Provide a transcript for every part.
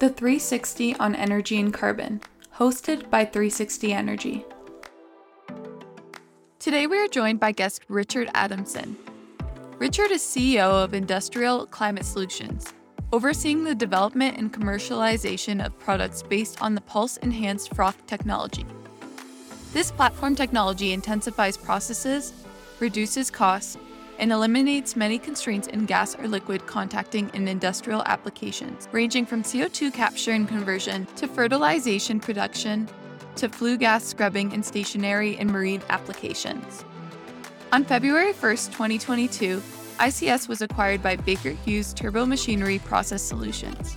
The 360 on Energy and Carbon, hosted by 360 Energy. Today we are joined by guest Richard Adamson. Richard is CEO of Industrial Climate Solutions, overseeing the development and commercialization of products based on the pulse-enhanced FROC technology. This platform technology intensifies processes, reduces costs, and eliminates many constraints in gas or liquid contacting in industrial applications, ranging from CO2 capture and conversion to fertilization production to flue gas scrubbing in stationary and marine applications. On February 1st, 2022, ICS was acquired by Baker Hughes Turbo Machinery Process Solutions.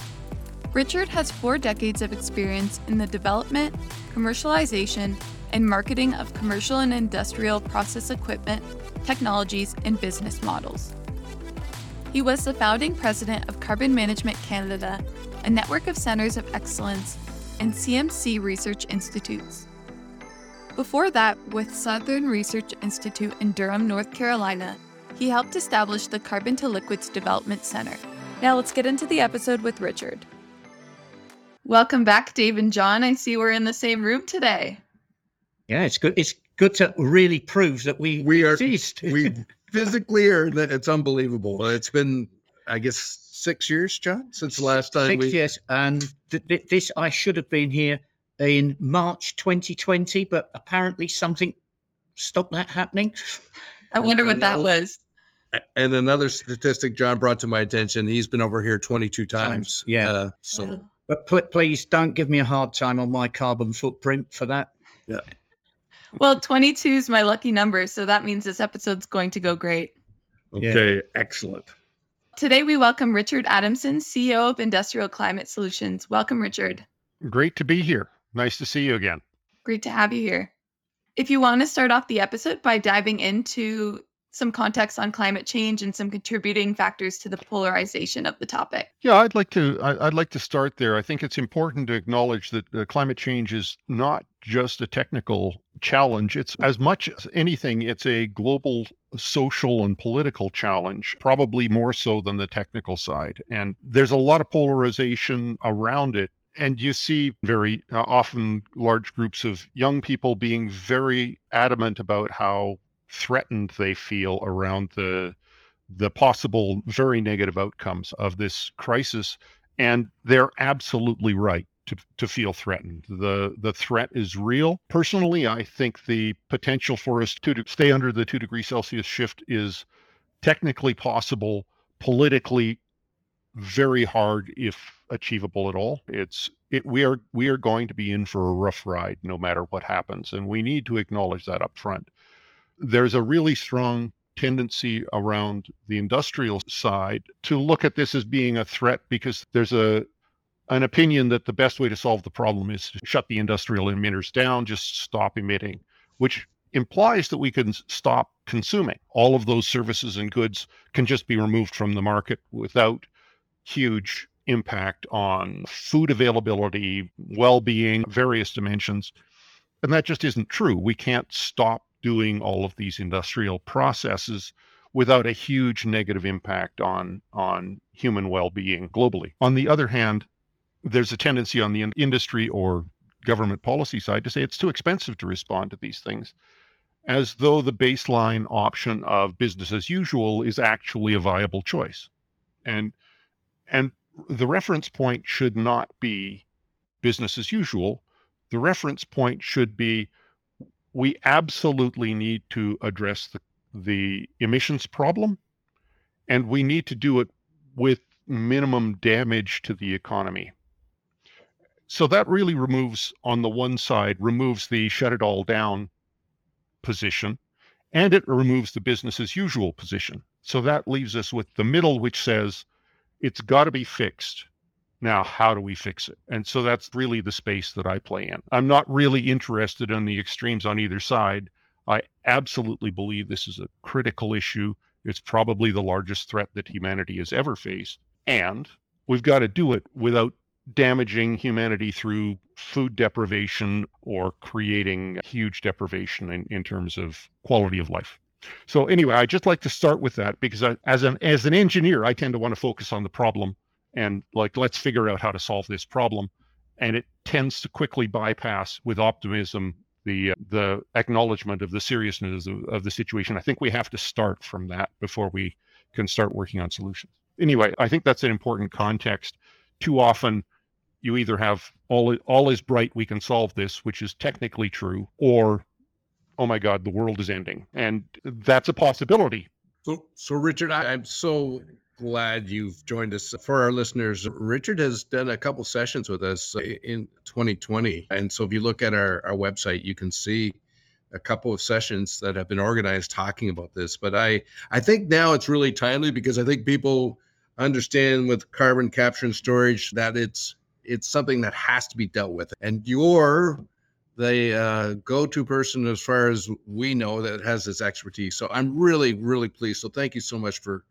Richard has 4 decades of experience in the development, commercialization, and marketing of commercial and industrial process equipment, technologies, and business models. He was the founding president of Carbon Management Canada, a network of centers of excellence, and CMC research institutes. Before that, with Southern Research Institute in Durham, North Carolina, he helped establish the Carbon to Liquids Development Center. Now let's get into the episode with Richard. Welcome back, Dave and John. I see we're in the same room today. Yeah, it's good. It's good to really prove that we exist. We physically are. It's unbelievable. It's been, I guess, 6 years, John, since the last time. 6 years, and this I should have been here in March 2020, but apparently something stopped that happening. I wonder what that was. And another statistic John brought to my attention: he's been over here 22 times. Yeah. But please don't give me a hard time on my carbon footprint for that. Yeah. Well, 22 is my lucky number, so that means this episode's going to go great. Okay, yeah. Excellent. Today, we welcome Richard Adamson, CEO of Industrial Climate Solutions. Welcome, Richard. Great to be here. Nice to see you again. Great to have you here. If you want to start off the episode by diving into some context on climate change and some contributing factors to the polarization of the topic. Yeah, I'd like to start there. I think it's important to acknowledge that climate change is not just a technical challenge. It's, as much as anything, it's a global social and political challenge, probably more so than the technical side. And there's a lot of polarization around it. And you see very often large groups of young people being very adamant about how threatened they feel around the possible very negative outcomes of this crisis. And they're absolutely right to feel threatened. The threat is real. Personally, I think the potential for us to stay under the 2 degree Celsius shift is technically possible, politically very hard if achievable at all. We are going to be in for a rough ride no matter what happens. And we need to acknowledge that up front. There's a really strong tendency around the industrial side to look at this as being a threat because there's an opinion that the best way to solve the problem is to shut the industrial emitters down, just stop emitting, which implies that we can stop consuming. All of those services and goods can just be removed from the market without huge impact on food availability, well-being, various dimensions. And that just isn't true. We can't stop doing all of these industrial processes without a huge negative impact on human well-being globally. On the other hand, there's a tendency on the industry or government policy side to say it's too expensive to respond to these things, as though the baseline option of business as usual is actually a viable choice. And the reference point should not be business as usual. The reference point should be we absolutely need to address the emissions problem, and we need to do it with minimum damage to the economy. So that really removes, on the one side, removes the shut it all down position, and it removes the business as usual position. So that leaves us with the middle, which says it's got to be fixed. Now, how do we fix it? And so that's really the space that I play in. I'm not really interested in the extremes on either side. I absolutely believe this is a critical issue. It's probably the largest threat that humanity has ever faced. And we've got to do it without damaging humanity through food deprivation or creating huge deprivation in terms of quality of life. So anyway, I just like to start with that because as an engineer, I tend to want to focus on the problem and like, let's figure out how to solve this problem. And it tends to quickly bypass with optimism the acknowledgement of the seriousness of the situation. I think we have to start from that before we can start working on solutions. Anyway, I think that's an important context. Too often, you either have all is bright, we can solve this, which is technically true, or, oh my God, the world is ending. And that's a possibility. So Richard, I'm so glad you've joined us. For our listeners, Richard has done a couple sessions with us in 2020. And so if you look at our website, you can see a couple of sessions that have been organized talking about this. But I think now it's really timely because I think people understand with carbon capture and storage that it's something that has to be dealt with. And you're the go-to person, as far as we know, that has this expertise. So I'm really, really pleased. So thank you so much for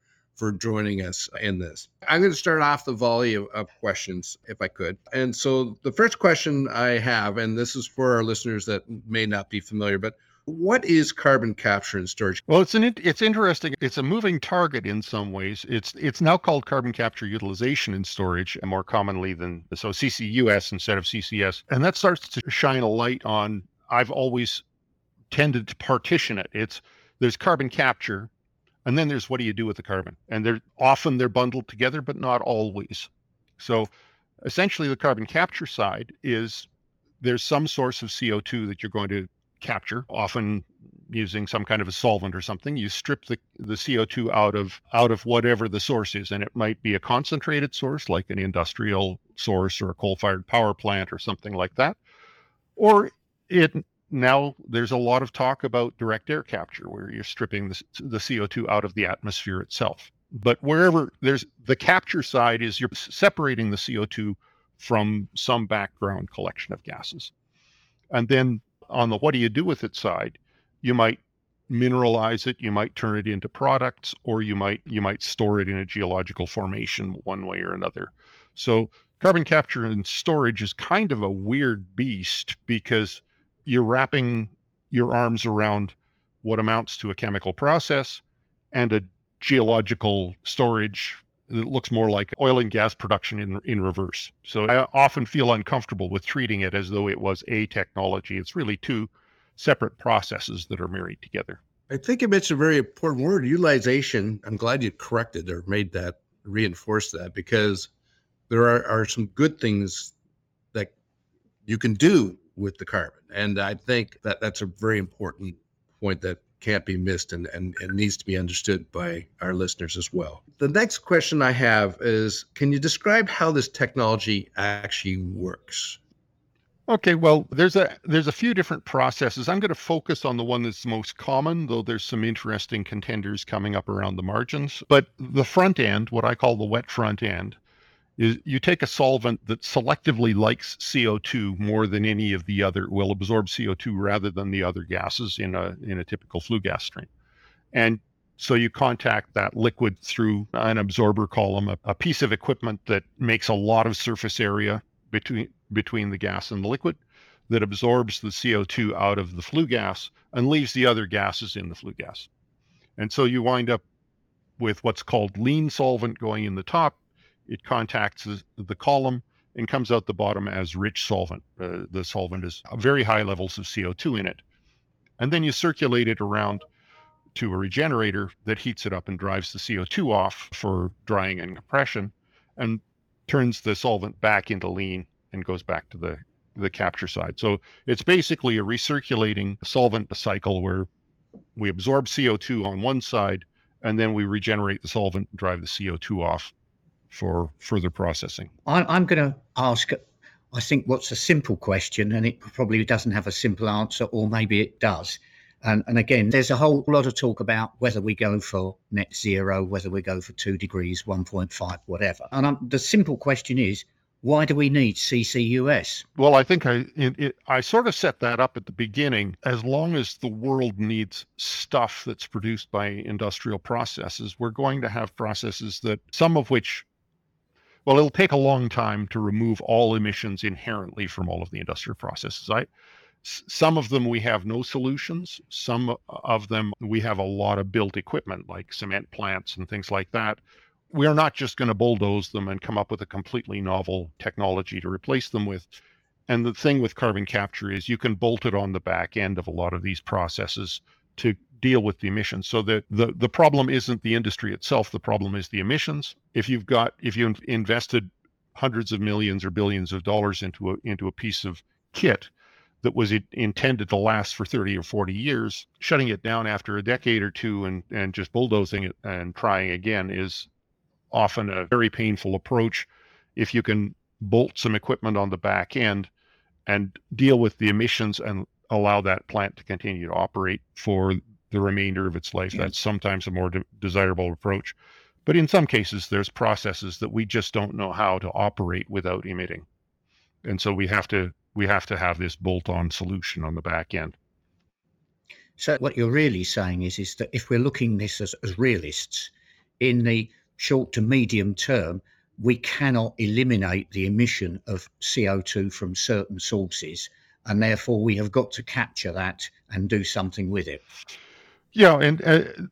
joining us in this. I'm going to start off the volley of questions, if I could. And so the first question I have, and this is for our listeners that may not be familiar, but what is carbon capture and storage? Well, it's interesting. It's a moving target in some ways. It's now called carbon capture utilization and storage, more commonly than, so CCUS instead of CCS. And that starts to shine a light on, I've always tended to partition it. There's carbon capture, and then there's what do you do with the carbon? And they're often bundled together, but not always. So essentially the carbon capture side is there's some source of CO2 that you're going to capture, often using some kind of a solvent or something. You strip the CO2 out of whatever the source is, and it might be a concentrated source like an industrial source or a coal-fired power plant or something like that. Or now there's a lot of talk about direct air capture, where you're stripping the CO2 out of the atmosphere itself. But wherever there's the capture side is you're separating the CO2 from some background collection of gases. And then on the what do you do with it side, you might mineralize it, you might turn it into products, or you might store it in a geological formation one way or another. So carbon capture and storage is kind of a weird beast because you're wrapping your arms around what amounts to a chemical process and a geological storage that looks more like oil and gas production in reverse. So I often feel uncomfortable with treating it as though it was a technology. It's really two separate processes that are married together. I think you mentioned a very important word, utilization. I'm glad you corrected or reinforced that, because there are some good things that you can do with the carbon. And I think that that's a very important point that can't be missed and needs to be understood by our listeners as well. The next question I have is, can you describe how this technology actually works? Okay, well, there's a few different processes. I'm going to focus on the one that's most common, though there's some interesting contenders coming up around the margins. But the front end, what I call the wet front end, is you take a solvent that selectively likes CO2 more than any of the other, will absorb CO2 rather than the other gases in a typical flue gas stream. And so you contact that liquid through an absorber column, a piece of equipment that makes a lot of surface area between the gas and the liquid that absorbs the CO2 out of the flue gas and leaves the other gases in the flue gas. And so you wind up with what's called lean solvent going in the top. It contacts the column and comes out the bottom as rich solvent. The solvent has very high levels of CO2 in it. And then you circulate it around to a regenerator that heats it up and drives the CO2 off for drying and compression and turns the solvent back into lean and goes back to the capture side. So it's basically a recirculating solvent cycle where we absorb CO2 on one side and then we regenerate the solvent and drive the CO2 off for further processing. I'm going to ask, I think, what's a simple question, and it probably doesn't have a simple answer, or maybe it does. And again, there's a whole lot of talk about whether we go for net zero, whether we go for 2 degrees, 1.5, whatever. And the simple question is, why do we need CCUS? Well, I think I sort of set that up at the beginning. As long as the world needs stuff that's produced by industrial processes, we're going to have processes that some of which, well, it'll take a long time to remove all emissions inherently from all of the industrial processes. Some of them we have no solutions. Some of them we have a lot of built equipment like cement plants and things like that, we are not just going to bulldoze them and come up with a completely novel technology to replace them with. And the thing with carbon capture is you can bolt it on the back end of a lot of these processes to deal with the emissions. So the problem isn't the industry itself. The problem is the emissions. If you invested hundreds of millions or billions of dollars into a piece of kit that was intended to last for 30 or 40 years, shutting it down after a decade or two and just bulldozing it and trying again is often a very painful approach. If you can bolt some equipment on the back end and deal with the emissions and allow that plant to continue to operate for the remainder of its life, that's sometimes a more desirable approach. But in some cases, there's processes that we just don't know how to operate without emitting. And so we have to have this bolt-on solution on the back end. So what you're really saying is that if we're looking this as realists, in the short to medium term, we cannot eliminate the emission of CO2 from certain sources, and therefore we have got to capture that and do something with it. Yeah, and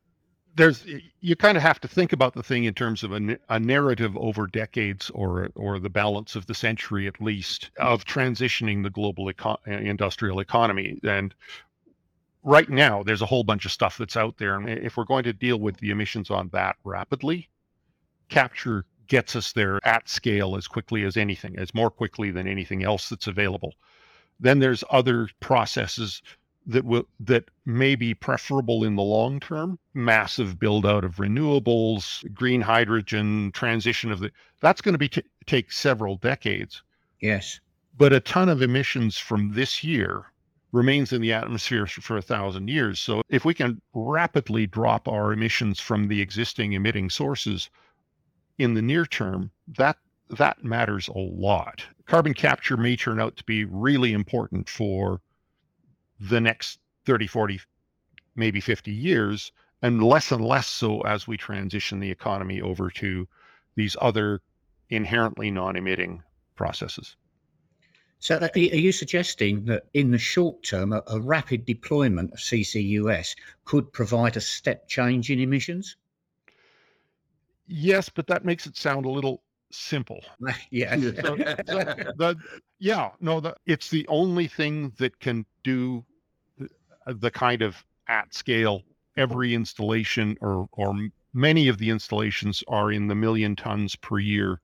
you kind of have to think about the thing in terms of a narrative over decades or the balance of the century, at least, of transitioning the global industrial economy. And right now, there's a whole bunch of stuff that's out there. And if we're going to deal with the emissions on that rapidly, capture gets us there at scale as quickly as anything, as more quickly than anything else that's available. Then there's other processes that may be preferable in the long term. Massive build out of renewables, green hydrogen, transition of that's going to take several decades. Yes. But a ton of emissions from this year remains in the atmosphere for 1,000 years. So if we can rapidly drop our emissions from the existing emitting sources in the near term, that matters a lot. Carbon capture may turn out to be really important for the next 30, 40, maybe 50 years, and less so as we transition the economy over to these other inherently non-emitting processes. So are you suggesting that in the short term, a rapid deployment of CCUS could provide a step change in emissions? Yes, but that makes it sound a little simple. Yeah. It's the only thing that can do the kind of at scale. Every installation or many of the installations are in the million tons per year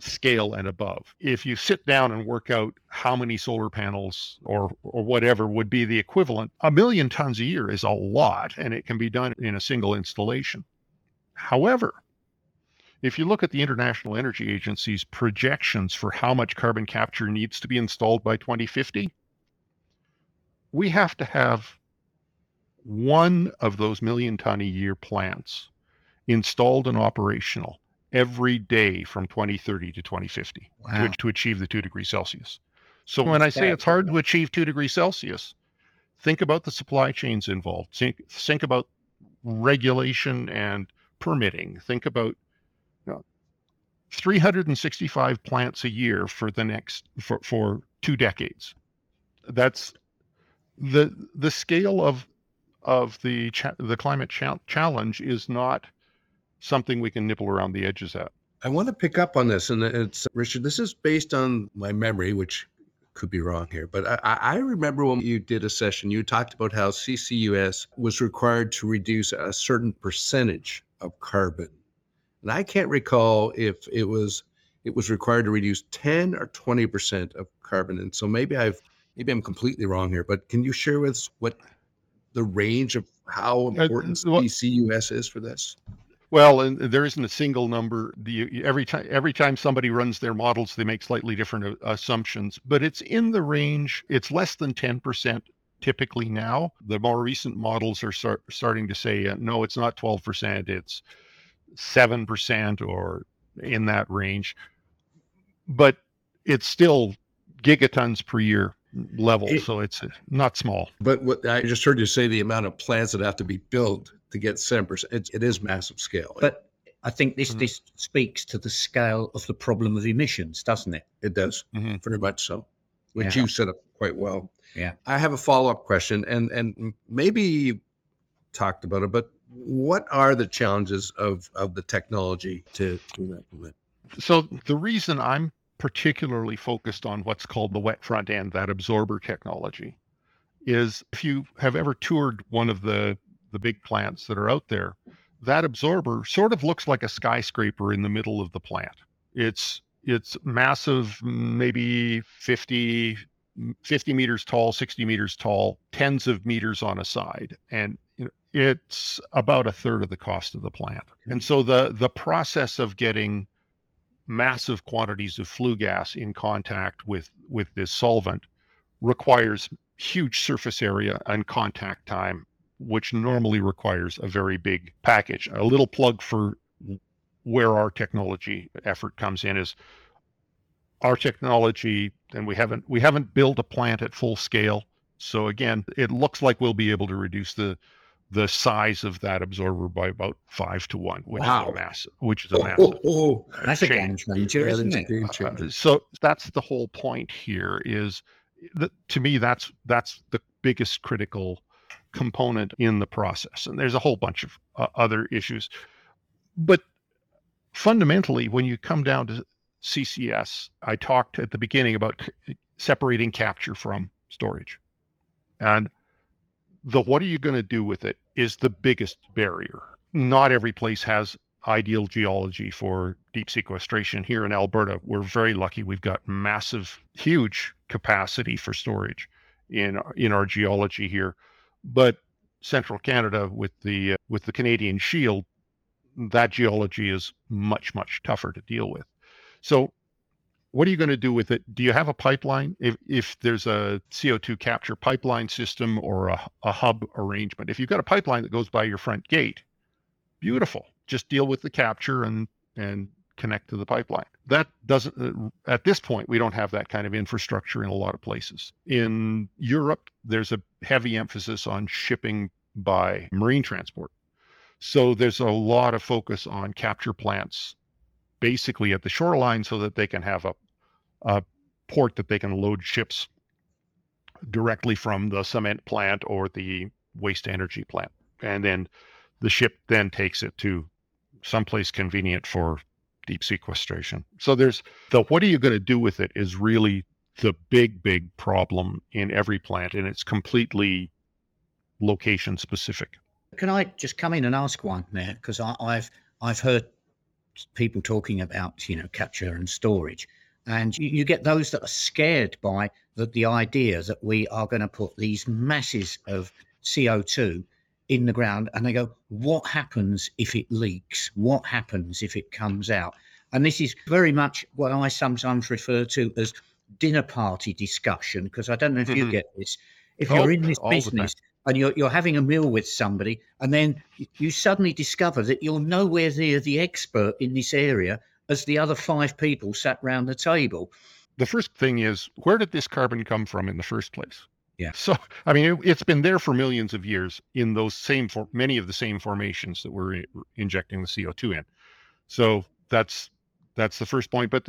scale and above. If you sit down and work out how many solar panels or whatever would be the equivalent, 1 million tons a year is a lot, and it can be done in a single installation. However, if you look at the International Energy Agency's projections for how much carbon capture needs to be installed by 2050, we have to have one of those 1 million ton a year plants installed and operational every day from 2030 to 2050 to achieve the 2 degrees Celsius. So when I say it's hard to achieve 2 degrees Celsius, think about the supply chains involved. Think about regulation and permitting. Think about 365 plants a year for the next for 2 decades. That's the scale of the climate challenge is not something we can nibble around the edges at. I want to pick up on this, and it's Richard. This is based on my memory, which could be wrong here, but I remember when you did a session, you talked about how CCUS was required to reduce a certain percentage of carbon. And I can't recall if it was required to reduce 10 or 20% of carbon. And so maybe I'm completely wrong here, but can you share with us what the range of how important CCUS is for this? Well, and there isn't a single number. Every time somebody runs their models, they make slightly different assumptions, but it's in the range. It's less than 10%. Typically now, the more recent models are starting to say, no, it's not 12%. It's 7% or in that range, but it's still gigatons per year level. So it's not small. But what I just heard you say, the amount of plants that have to be built to get 7%, it is massive scale. But I think this speaks to the scale of the problem of emissions, doesn't it? It does, very much so, which you set up quite well. Yeah. I have a follow-up question, and maybe you talked about it, but what are the challenges of the technology to implement? So the reason I'm particularly focused on what's called the wet front end, that absorber technology, is if you have ever toured one of the big plants that are out there, that absorber sort of looks like a skyscraper in the middle of the plant. It's massive, maybe 50 meters tall, 60 meters tall, tens of meters on a side. And it's about a third of the cost of the plant. And so the process of getting massive quantities of flue gas in contact with this solvent requires huge surface area and contact time, which normally requires a very big package. A little plug for where our technology effort comes in is our technology, and we haven't built a plant at full scale. So again, it looks like we'll be able to reduce the size of that absorber by about 5 to 1, which wow. is a massive, that's a game changer, isn't it? So that's the whole point here is that, to me, that's the biggest critical component in the process. And there's a whole bunch of other issues, but fundamentally, when you come down to CCS, I talked at the beginning about separating capture from storage, and what are you going to do with it is the biggest barrier. Not every place has ideal geology for deep sequestration. Here in Alberta, we're very lucky. We've got massive, huge capacity for storage in our geology here. But central Canada with the Canadian Shield, that geology is much, much tougher to deal with. So what are you going to do with it? Do you have a pipeline? If there's a CO2 capture pipeline system or a hub arrangement, if you've got a pipeline that goes by your front gate, beautiful. Just deal with the capture and connect to the pipeline. That doesn't, at this point, we don't have that kind of infrastructure in a lot of places. In Europe, there's a heavy emphasis on shipping by marine transport. So there's a lot of focus on capture plants basically at the shoreline so that they can have a port that they can load ships directly from the cement plant or the waste energy plant. And then the ship then takes it to someplace convenient for deep sequestration. So there's what are you going to do with it is really the big, big problem in every plant, and it's completely location specific. Can I just come in and ask one there? Because I've heard people talking about, capture and storage. And you get those that are scared by the idea that we are going to put these masses of CO2 in the ground, and they go, what happens if it leaks? What happens if it comes out? And this is very much what I sometimes refer to as dinner party discussion, because I don't know if you get this. If you're in this business and you're having a meal with somebody, and then you suddenly discover that you're nowhere near the expert in this area as the other 5 people sat round the table. The first thing is, where did this carbon come from in the first place? Yeah. So, I mean, it's been there for millions of years in those many of the same formations that we're injecting the CO2 in. So that's the first point. But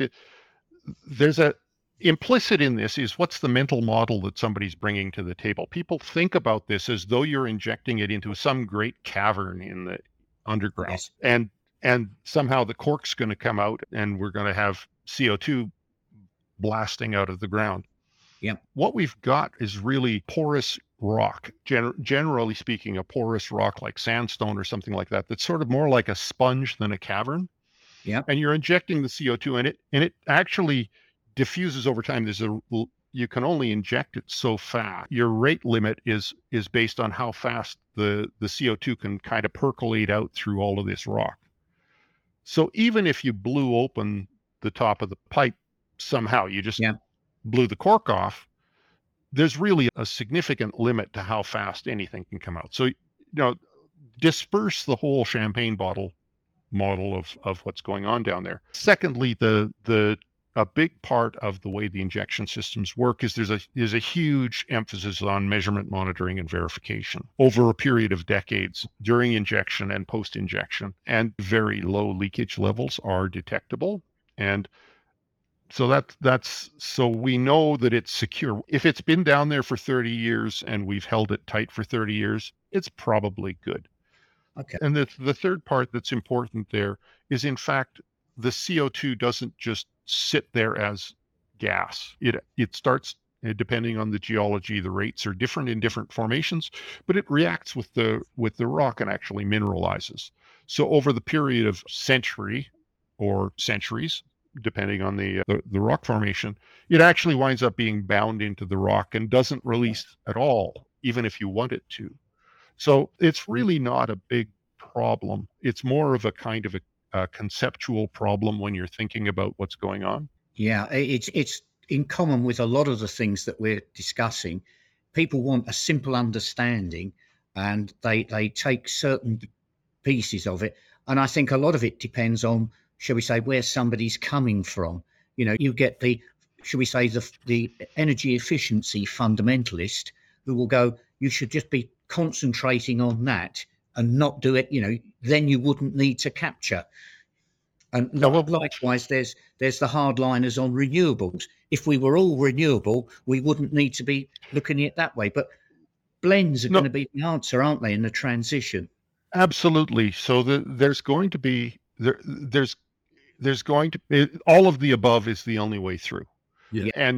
there's a implicit in this is what's the mental model that somebody's bringing to the table. People think about this as though you're injecting it into some great cavern in the underground, yes. and somehow the cork's going to come out and we're going to have CO2 blasting out of the ground. Yep. What we've got is really porous rock, generally speaking, a porous rock like sandstone or something like that, that's sort of more like a sponge than a cavern. Yeah. And you're injecting the CO2 in it, and it actually diffuses over time. You can only inject it so fast. Your rate limit is based on how fast the CO2 can kind of percolate out through all of this rock. So even if you blew open the top of the pipe somehow, you just blew the cork off, there's really a significant limit to how fast anything can come out. So, disperse the whole champagne bottle model of what's going on down there. Secondly, a big part of the way the injection systems work is there's a huge emphasis on measurement, monitoring, and verification over a period of decades during injection and post-injection, and very low leakage levels are detectable. And so so we know that it's secure. If it's been down there for 30 years and we've held it tight for 30 years, it's probably good. Okay. And the third part that's important there is, in fact, the CO2 doesn't just sit there as gas. It starts, depending on the geology, the rates are different in different formations, but it reacts with the rock and actually mineralizes. So over the period of century or centuries, depending on the rock formation, it actually winds up being bound into the rock and doesn't release at all, even if you want it to. So it's really not a big problem. It's more of a kind of a conceptual problem when you're thinking about what's going on. Yeah, it's in common with a lot of the things that we're discussing. People want a simple understanding, and they take certain pieces of it. And I think a lot of it depends on, shall we say, where somebody's coming from. You know, you get the, shall we say, the energy efficiency fundamentalist who will go, you should just be concentrating on that and not do it, you know, then you wouldn't need to capture. And likewise, there's the hardliners on renewables. If we were all renewable, we wouldn't need to be looking at it that way. But blends are going to be the answer, aren't they, in the transition? Absolutely. So all of the above is the only way through. Yeah.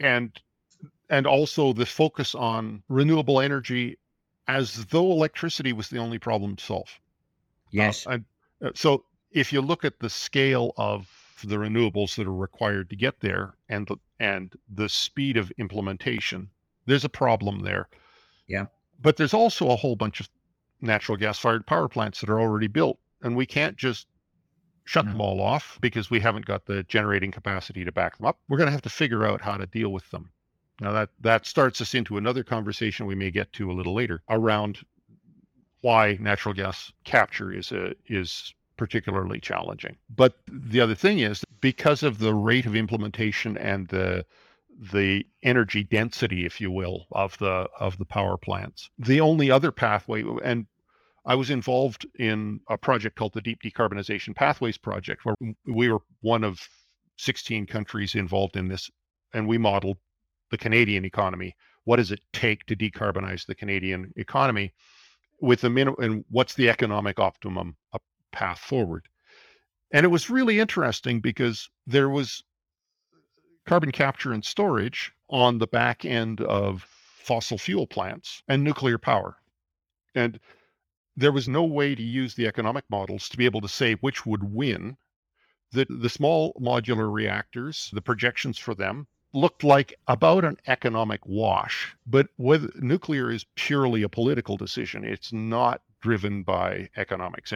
And also the focus on renewable energy as though electricity was the only problem to solve. Yes. So if you look at the scale of the renewables that are required to get there and the speed of implementation, there's a problem there. Yeah. But there's also a whole bunch of natural gas-fired power plants that are already built, and we can't just shut them all off because we haven't got the generating capacity to back them up. We're going to have to figure out how to deal with them. Now, that starts us into another conversation we may get to a little later around why natural gas capture is particularly challenging. But the other thing is, because of the rate of implementation and the energy density, if you will, of the power plants, the only other pathway, and I was involved in a project called the Deep Decarbonization Pathways Project, where we were one of 16 countries involved in this, and we modeled the Canadian economy. What does it take to decarbonize the Canadian economy with the minimum, and what's the economic optimum path forward? And it was really interesting because there was carbon capture and storage on the back end of fossil fuel plants and nuclear power. And there was no way to use the economic models to be able to say which would win. The small modular reactors, the projections for them, looked like about an economic wash, but nuclear is purely a political decision. It's not driven by economics.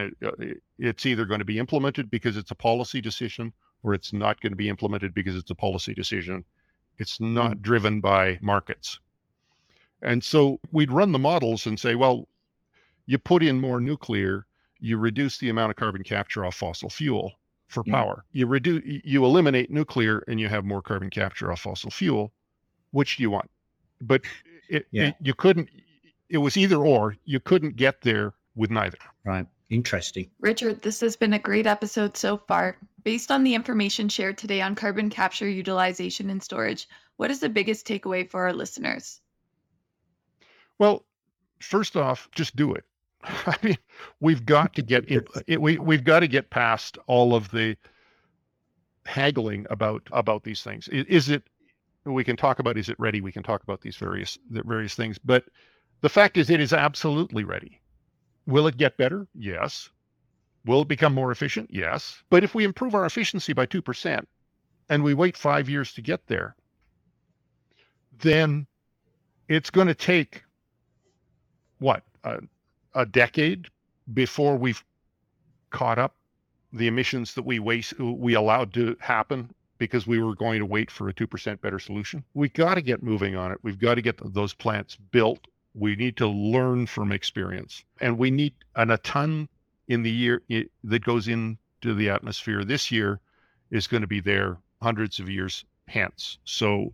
It's either going to be implemented because it's a policy decision, or it's not going to be implemented because it's a policy decision. It's not driven by markets. And so we'd run the models and say, well, you put in more nuclear, you reduce the amount of carbon capture off fossil fuel for power. You eliminate nuclear and you have more carbon capture off fossil fuel. Which do you want? But it was either or. You couldn't get there with neither. Right. Interesting. Richard, this has been a great episode so far. Based on the information shared today on carbon capture, utilization, and storage, what is the biggest takeaway for our listeners? Well, first off, just do it. I mean, we've got to get we've got to get past all of the haggling about these things. Is it ready? We can talk about these various things, but the fact is, it is absolutely ready. Will it get better? Yes. Will it become more efficient? Yes. But if we improve our efficiency by 2% and we wait 5 years to get there, then it's going to take what? A decade before we've caught up the emissions that we allowed to happen because we were going to wait for a 2% better solution. We got to get moving on it. We've got to get those plants built. We need to learn from experience, and we need a ton in the year that goes into the atmosphere this year is going to be there hundreds of years hence. So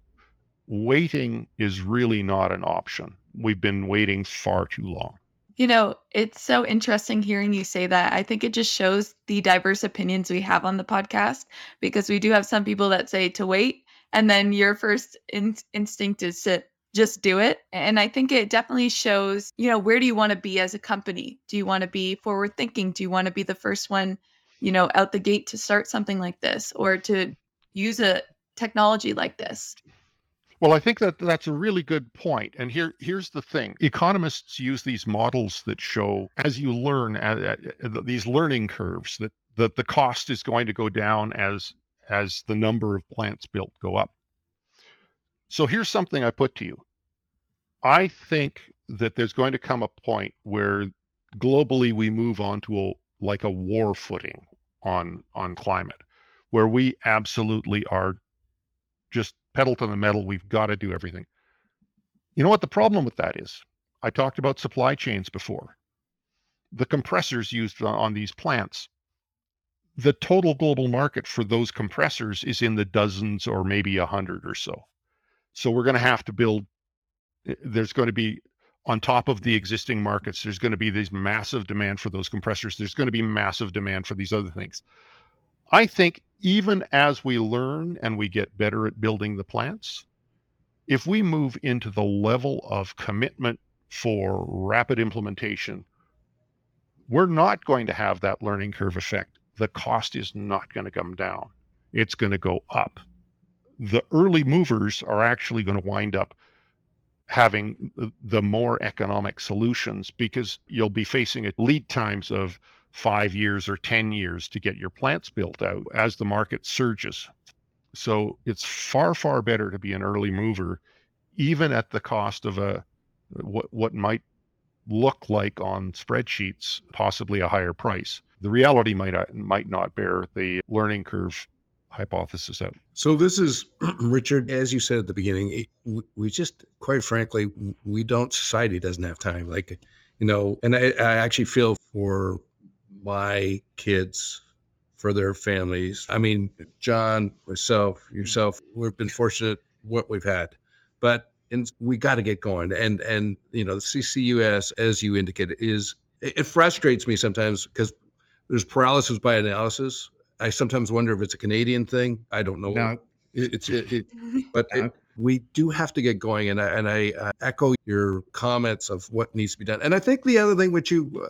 waiting is really not an option. We've been waiting far too long. You know, it's so interesting hearing you say that. I think it just shows the diverse opinions we have on the podcast, because we do have some people that say to wait, and then your first instinct is to just do it. And I think it definitely shows, you know, where do you want to be as a company? Do you want to be forward thinking? Do you want to be the first one, you know, out the gate to start something like this or to use a technology like this? Well, I think that that's a really good point. And here's the thing. Economists use these models that show, as you learn, these learning curves, that the cost is going to go down as the number of plants built go up. So here's something I put to you. I think that there's going to come a point where globally we move on to a war footing on climate, where we absolutely are just pedal to the metal. We've got to do everything. You know what the problem with that is? I talked about supply chains before. The compressors used on these plants, the total global market for those compressors is in the dozens or maybe 100 or so. So we're going to have to build, there's going to be, on top of the existing markets, there's going to be this massive demand for those compressors. There's going to be massive demand for these other things. I think even as we learn and we get better at building the plants, if we move into the level of commitment for rapid implementation, we're not going to have that learning curve effect. The cost is not going to come down. It's going to go up. The early movers are actually going to wind up having the more economic solutions because you'll be facing lead times of 5 years or 10 years to get your plants built out as the market surges. So it's far, far better to be an early mover, even at the cost of what might look like on spreadsheets, possibly a higher price. The reality might not bear the learning curve hypothesis out. So this is, Richard, as you said at the beginning, we just, quite frankly, society doesn't have time. Like, you know, and I actually feel for my kids, for their families. I mean, John, myself, yourself, we've been fortunate what we've had, but we got to get going. And, you know, the CCUS, as you indicated, it frustrates me sometimes because there's paralysis by analysis. I sometimes wonder if it's a Canadian thing. I don't know. No. We do have to get going. And I echo your comments of what needs to be done. And I think the other thing which you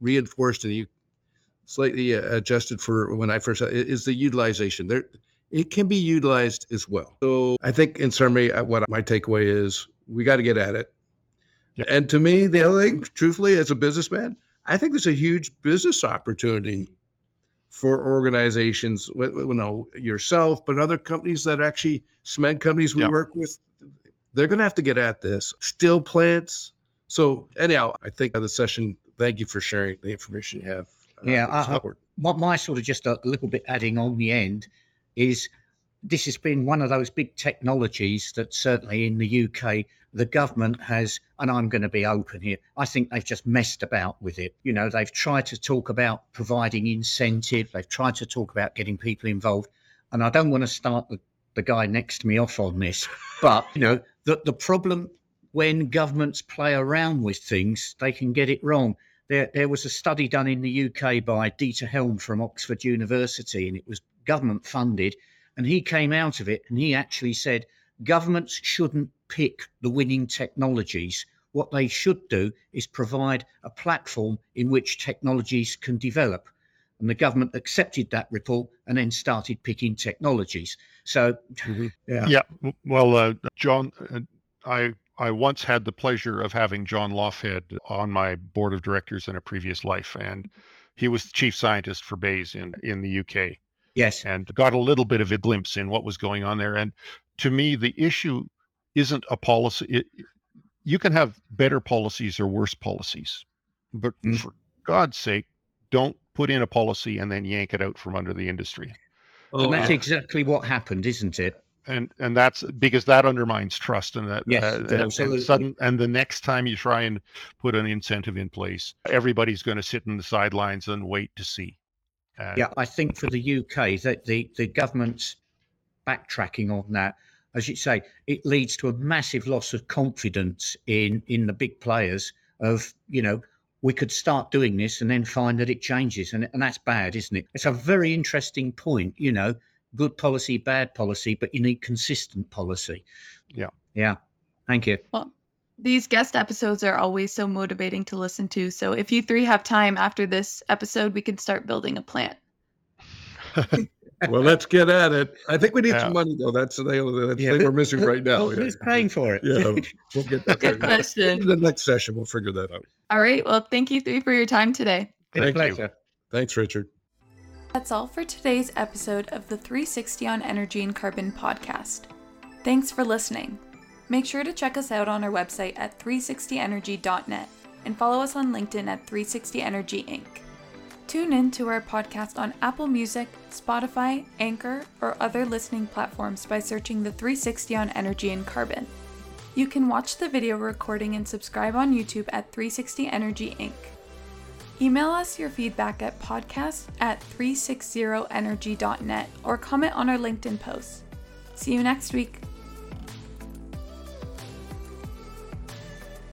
reinforced and you slightly adjusted for when I first said is the utilization. There, it can be utilized as well. So I think in summary, what my takeaway is, we got to get at it. Yeah. And to me, the other thing, truthfully, as a businessman, I think there's a huge business opportunity for organizations, yourself, but other companies that actually, cement companies we work with, they're going to have to get at this. Steel plants. So anyhow, I think the session, thank you for sharing the information you have. My sort of just a little bit adding on the end is this has been one of those big technologies that certainly in the UK, the government has, and I'm going to be open here, I think they've just messed about with it. You know, they've tried to talk about providing incentive. They've tried to talk about getting people involved. And I don't want to start the guy next to me off on this, but, you know, the problem when governments play around with things, they can get it wrong. There was a study done in the UK by Dieter Helm from Oxford University, and it was government funded. And he came out of it and he actually said, governments shouldn't pick the winning technologies. What they should do is provide a platform in which technologies can develop. And the government accepted that report and then started picking technologies. So, Well, John, I once had the pleasure of having John Loughead on my board of directors in a previous life. And he was the chief scientist for BEIS in the UK. Yes. And got a little bit of a glimpse in what was going on there. And to me, the issue isn't a policy. You can have better policies or worse policies, but for God's sake, don't put in a policy and then yank it out from under the industry. Oh, and that's exactly what happened, isn't it? And that's because that undermines trust, and that and the next time you try and put an incentive in place, everybody's going to sit in the sidelines and wait to see. I think for the UK, that the government's backtracking on that, as you say, it leads to a massive loss of confidence in the big players of, you know, we could start doing this and then find that it changes. And that's bad, isn't it? It's a very interesting point, you know, good policy, bad policy, but you need consistent policy. Yeah. Yeah. Thank you. Well, these guest episodes are always so motivating to listen to. So if you three have time after this episode, we can start building a plant. Well, let's get at it. I think we need some money, though. That's the thing we're missing right now. Who's paying for it? Yeah, we'll get that. Good question. In the next session, we'll figure that out. All right. Well, thank you three for your time today. Thank you. Thanks, Richard. That's all for today's episode of the 360 on Energy and Carbon podcast. Thanks for listening. Make sure to check us out on our website at 360energy.net and follow us on LinkedIn at 360 Energy Inc. Tune in to our podcast on Apple Music, Spotify, Anchor, or other listening platforms by searching the 360 on Energy and Carbon. You can watch the video recording and subscribe on YouTube at 360 Energy Inc. Email us your feedback at podcast@360energy.net or comment on our LinkedIn posts. See you next week.